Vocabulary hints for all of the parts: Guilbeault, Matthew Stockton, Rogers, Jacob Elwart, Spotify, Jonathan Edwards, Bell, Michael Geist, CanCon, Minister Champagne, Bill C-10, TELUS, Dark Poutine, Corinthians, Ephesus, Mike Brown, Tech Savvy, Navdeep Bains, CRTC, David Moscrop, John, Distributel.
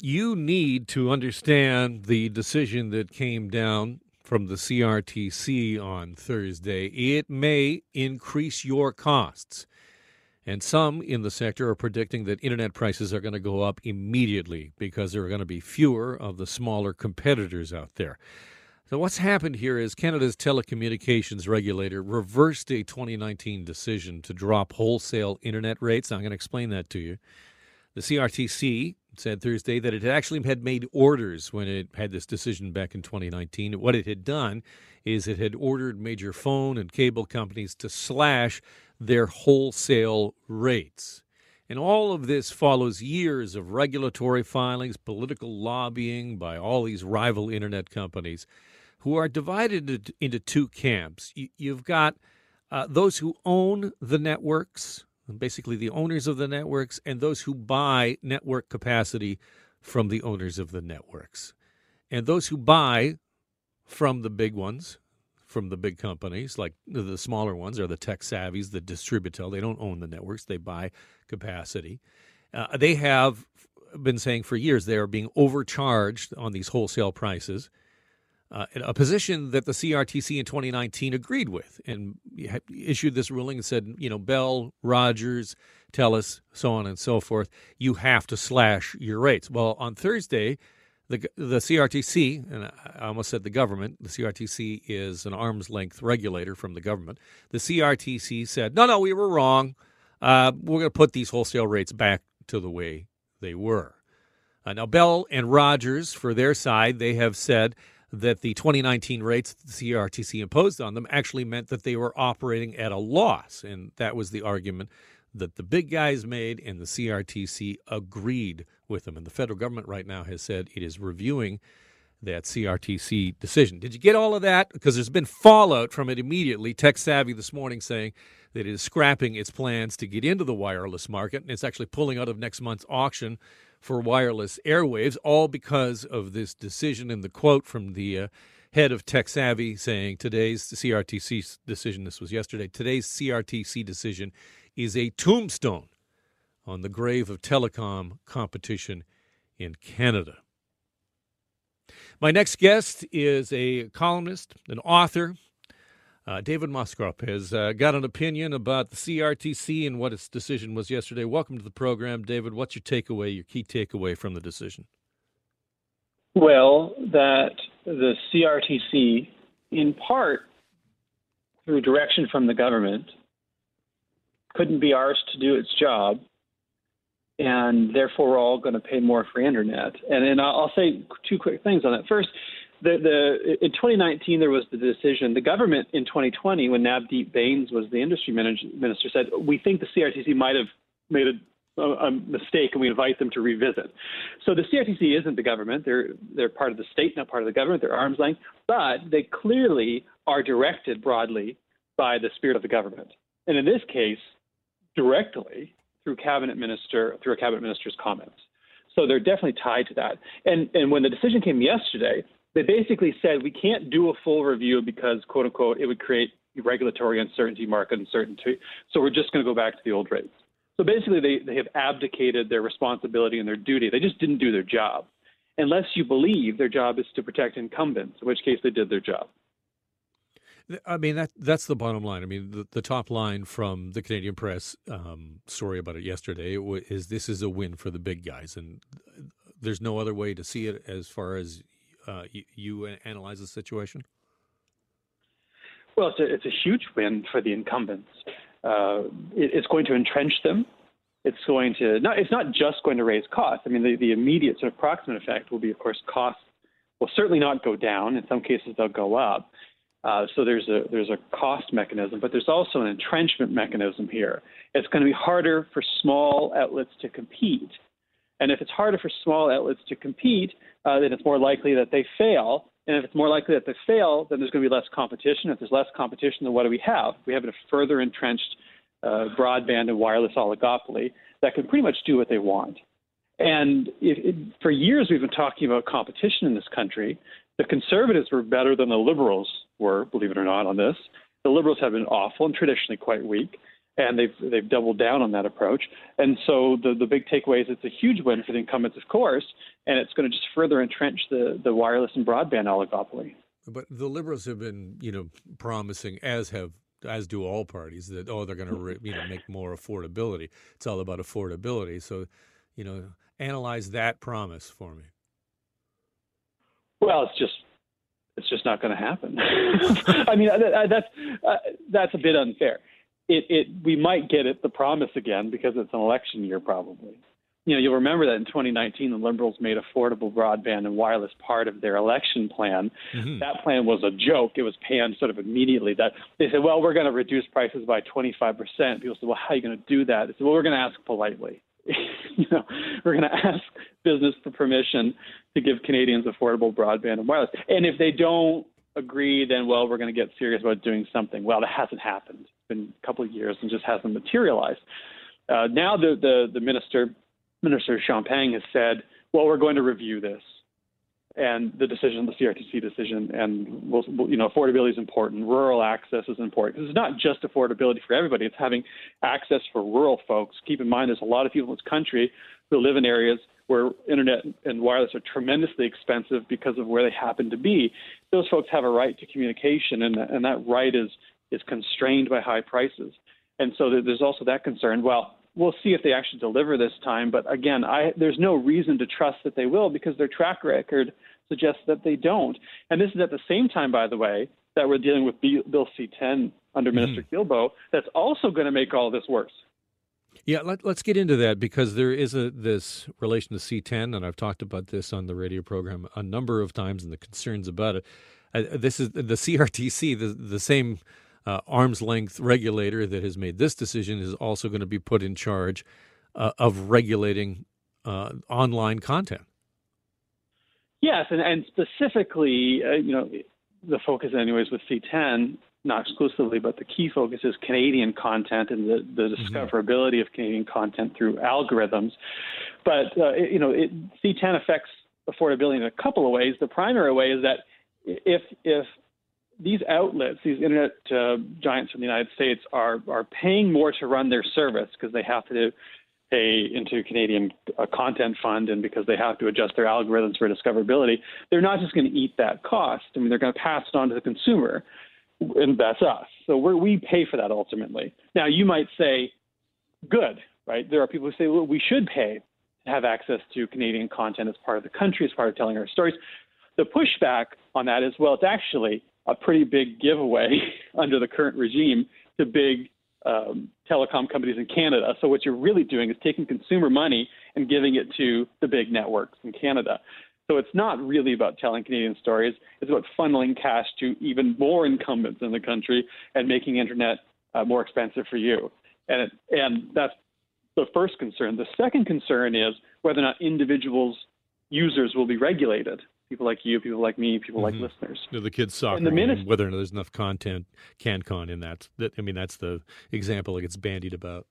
You need to understand the decision that came down from the CRTC on Thursday. It may increase your costs. And some in the sector are predicting that internet prices are going to go up immediately because there are going to be fewer of the smaller competitors out there. So what's happened here is Canada's telecommunications regulator reversed a 2019 decision to drop wholesale internet rates. I'm going to explain that to you. The CRTC said Thursday that it actually had made orders when it had this decision back in 2019. What it had done is it had ordered major phone and cable companies to slash their wholesale rates. And all of this follows years of regulatory filings, political lobbying by all these rival internet companies who are divided into two camps. You've got those who own the networks, basically the owners of the networks, and those who buy network capacity from the owners of the networks. And those who buy from the big ones, from the big companies, like the smaller ones are the Tech Savvies, the Distributel. They don't own the networks. They buy capacity. They have been saying for years they are being overcharged on these wholesale prices, a position that the CRTC in 2019 agreed with and issued this ruling and said, you know, Bell, Rogers, TELUS, so on and so forth, you have to slash your rates. Well, on Thursday, the CRTC, and I almost said the government, the CRTC is an arm's-length regulator from the government. The CRTC said, no, we were wrong. We're going to put these wholesale rates back to the way they were. Now, Bell and Rogers, for their side, they have said that the 2019 rates the CRTC imposed on them actually meant that they were operating at a loss, and that was the argument that the big guys made, and the CRTC agreed with them. And the federal government right now has said it is reviewing that CRTC decision. Did you get all of that? Because there's been fallout from it immediately. Tech Savvy this morning saying that it is scrapping its plans to get into the wireless market, and it's actually pulling out of next month's auction for wireless airwaves, all because of this decision. And the quote from the head of Tech Savvy saying today's CRTC decision, this was yesterday, today's CRTC decision is a tombstone on the grave of telecom competition in Canada. My next guest is a columnist, an author. David Moscrop has got an opinion about the CRTC and what its decision was yesterday. Welcome to the program, David. What's your takeaway, your key takeaway from the decision? Well, that the CRTC, in part through direction from the government, couldn't be arsed to do its job, and therefore we're all going to pay more for internet. And I'll say two quick things on that. First, in 2019 there was the decision. The government in 2020, when Navdeep Bains was the industry minister, said we think the CRTC might have made a mistake, and we invite them to revisit. So the CRTC isn't the government; they're part of the state, not part of the government. They're arm's length, but they clearly are directed broadly by the spirit of the government, and in this case, directly through a cabinet minister's comments. So they're definitely tied to that. And when the decision came yesterday, they basically said we can't do a full review because, quote unquote, it would create regulatory uncertainty, market uncertainty. So we're just going to go back to the old rates. So basically they have abdicated their responsibility and their duty. They just didn't do their job, unless you believe their job is to protect incumbents, in which case they did their job. I mean, that's the bottom line. I mean, the top line from the Canadian Press story about it yesterday is this is a win for the big guys. And there's no other way to see it as far as you analyze the situation? Well, it's a huge win for the incumbents. It's going to entrench them. It's not just going to raise costs. I mean, the immediate sort of proximate effect will be, of course, costs will certainly not go down. In some cases, they'll go up. So there's a cost mechanism, but there's also an entrenchment mechanism here. It's going to be harder for small outlets to compete. And if it's harder for small outlets to compete, then it's more likely that they fail. And if it's more likely that they fail, then there's going to be less competition. If there's less competition, then what do we have? We have a further entrenched broadband and wireless oligopoly that can pretty much do what they want. And for years, we've been talking about competition in this country. The Conservatives were better than the Liberals were, believe it or not, on this. The Liberals have been awful and traditionally quite weak. And they've doubled down on that approach. And so the big takeaway is it's a huge win for the incumbents, of course, and it's going to just further entrench the wireless and broadband oligopoly. But the Liberals have been, promising, as do all parties, that they're going to make more affordability. It's all about affordability. So, analyze that promise for me. Well, it's just not going to happen. I mean, that's a bit unfair. We might get the promise again because it's an election year probably. You'll remember that in 2019, the Liberals made affordable broadband and wireless part of their election plan. Mm-hmm. That plan was a joke. It was panned sort of immediately. That they said, well, we're going to reduce prices by 25%. People said, well, how are you going to do that? They said, well, we're going to ask politely. We're going to ask business for permission to give Canadians affordable broadband and wireless. And if they don't agree, then, well, we're going to get serious about doing something. Well, that hasn't happened. It's been a couple of years and just hasn't materialized. Now the Minister Champagne has said, well, we're going to review this and the CRTC decision, and we'll affordability is important. Rural access is important. It's not just affordability for everybody. It's having access for rural folks. Keep in mind, there's a lot of people in this country who live in areas where internet and wireless are tremendously expensive because of where they happen to be. Those folks have a right to communication, and that right is constrained by high prices. And so there's also that concern. Well, we'll see if they actually deliver this time. But again, there's no reason to trust that they will because their track record suggests that they don't. And this is at the same time, by the way, that we're dealing with Bill C-10 under Minister Guilbeault. That's also going to make all this worse. Yeah, let's get into that because there is this relation to C-10, and I've talked about this on the radio program a number of times and the concerns about it. This is the CRTC, the same arm's length regulator that has made this decision is also going to be put in charge of regulating online content. Yes, and specifically, the focus anyways with C-10, not exclusively, but the key focus is Canadian content and the discoverability of Canadian content through algorithms. But, C-10 affects affordability in a couple of ways. The primary way is that if these outlets, these internet giants from the United States are paying more to run their service because they have to pay into Canadian content fund and because they have to adjust their algorithms for discoverability, they're not just going to eat that cost. I mean, they're going to pass it on to the consumer, and that's us. So we pay for that ultimately. Now, you might say, good, right? There are people who say, well, we should pay to have access to Canadian content as part of the country, as part of telling our stories. The pushback on that is, well, it's actually a pretty big giveaway under the current regime to big telecom companies in Canada. So what you're really doing is taking consumer money and giving it to the big networks in Canada. So it's not really about telling Canadian stories. It's about funneling cash to even more incumbents in the country and making internet more expensive for you. And that's the first concern. The second concern is whether or not individuals, users will be regulated. People like you, people like me, people like listeners. You know, the kids' soccer game, whether or not there's enough content, CanCon in that. That's the example it gets bandied about.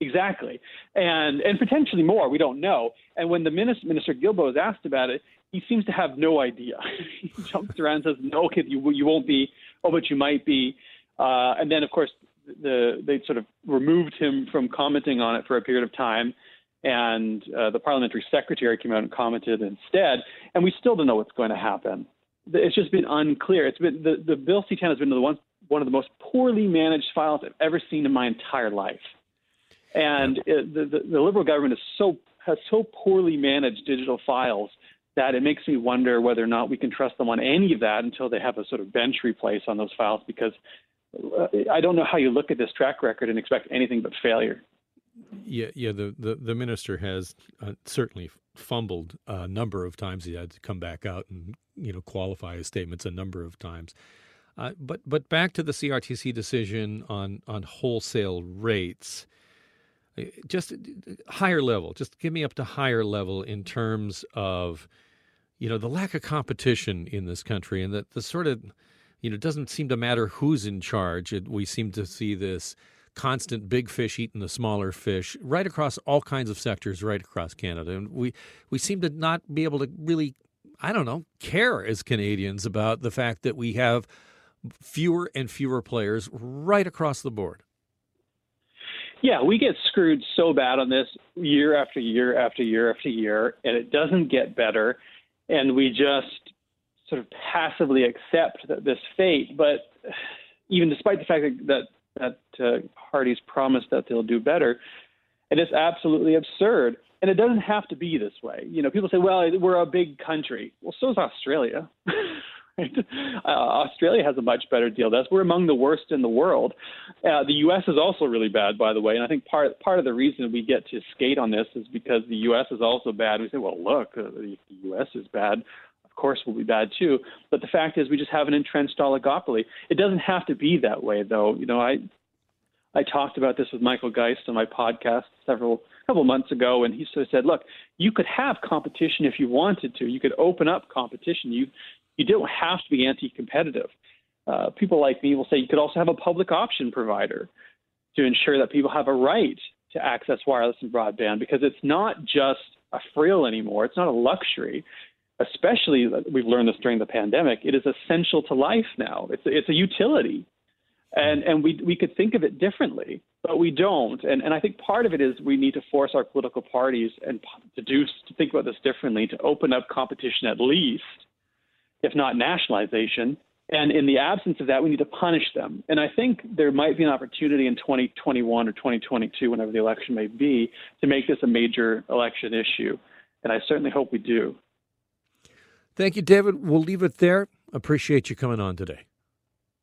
Exactly. And potentially more. We don't know. And when the Minister Guilbeault is asked about it, he seems to have no idea. He jumps around and says, no, kid, you won't be. Oh, but you might be. And then, of course, they sort of removed him from commenting on it for a period of time. And the parliamentary secretary came out and commented instead, and we still don't know what's going to happen. It's just been unclear. It's been the Bill C-10 has been one of the most poorly managed files I've ever seen in my entire life. And the Liberal government has so poorly managed digital files that it makes me wonder whether or not we can trust them on any of that until they have a sort of bench replace on those files, because I don't know how you look at this track record and expect anything but failure. Yeah. The minister has certainly fumbled a number of times. He had to come back out and qualify his statements a number of times. But back to the CRTC decision on wholesale rates. Just higher level. Just give me up to higher level in terms of the lack of competition in this country, and that the sort of doesn't seem to matter who's in charge. We seem to see this constant big fish eating the smaller fish right across all kinds of sectors right across Canada. And we seem to not be able to really, care as Canadians about the fact that we have fewer and fewer players right across the board. Yeah, we get screwed so bad on this year after year after year after year, and it doesn't get better. And we just sort of passively accept that this fate. But even despite the fact that parties promise that they'll do better, and it's absolutely absurd. And it doesn't have to be this way. You know, people say, well, we're a big country. Well, so is Australia. Right? Australia has a much better deal. We're among the worst in the world. The U.S. is also really bad, by the way. And I think part of the reason we get to skate on this is because the U.S. is also bad. We say, well, look, the U.S. is bad. Of course, we'll be bad, too. But the fact is we just have an entrenched oligopoly. It doesn't have to be that way, though. You know, I talked about this with Michael Geist on my podcast a couple months ago, and he sort of said, look, you could have competition if you wanted to. You could open up competition. You don't have to be anti-competitive. People like me will say you could also have a public option provider to ensure that people have a right to access wireless and broadband, because it's not just a frill anymore. It's not a luxury, especially we've learned this during the pandemic. It is essential to life now. It's a utility. And we could think of it differently, but we don't. And I think part of it is we need to force our political parties to think about this differently, to open up competition at least, if not nationalization. And in the absence of that, we need to punish them. And I think there might be an opportunity in 2021 or 2022, whenever the election may be, to make this a major election issue. And I certainly hope we do. Thank you, David. We'll leave it there. Appreciate you coming on today.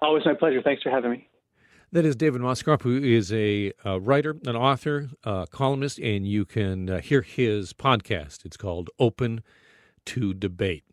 Always my pleasure. Thanks for having me. That is David Moscrop, who is a writer, an author, a columnist, and you can hear his podcast. It's called Open to Debate.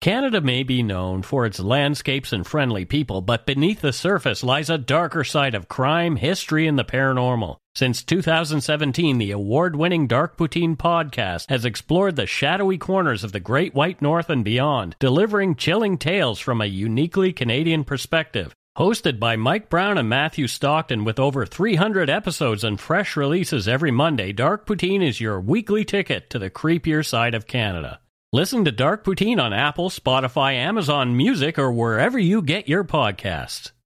Canada may be known for its landscapes and friendly people, but beneath the surface lies a darker side of crime, history, and the paranormal. Since 2017, the award-winning Dark Poutine podcast has explored the shadowy corners of the Great White North and beyond, delivering chilling tales from a uniquely Canadian perspective. Hosted by Mike Brown and Matthew Stockton with over 300 episodes and fresh releases every Monday, Dark Poutine is your weekly ticket to the creepier side of Canada. Listen to Dark Poutine on Apple, Spotify, Amazon Music, or wherever you get your podcasts.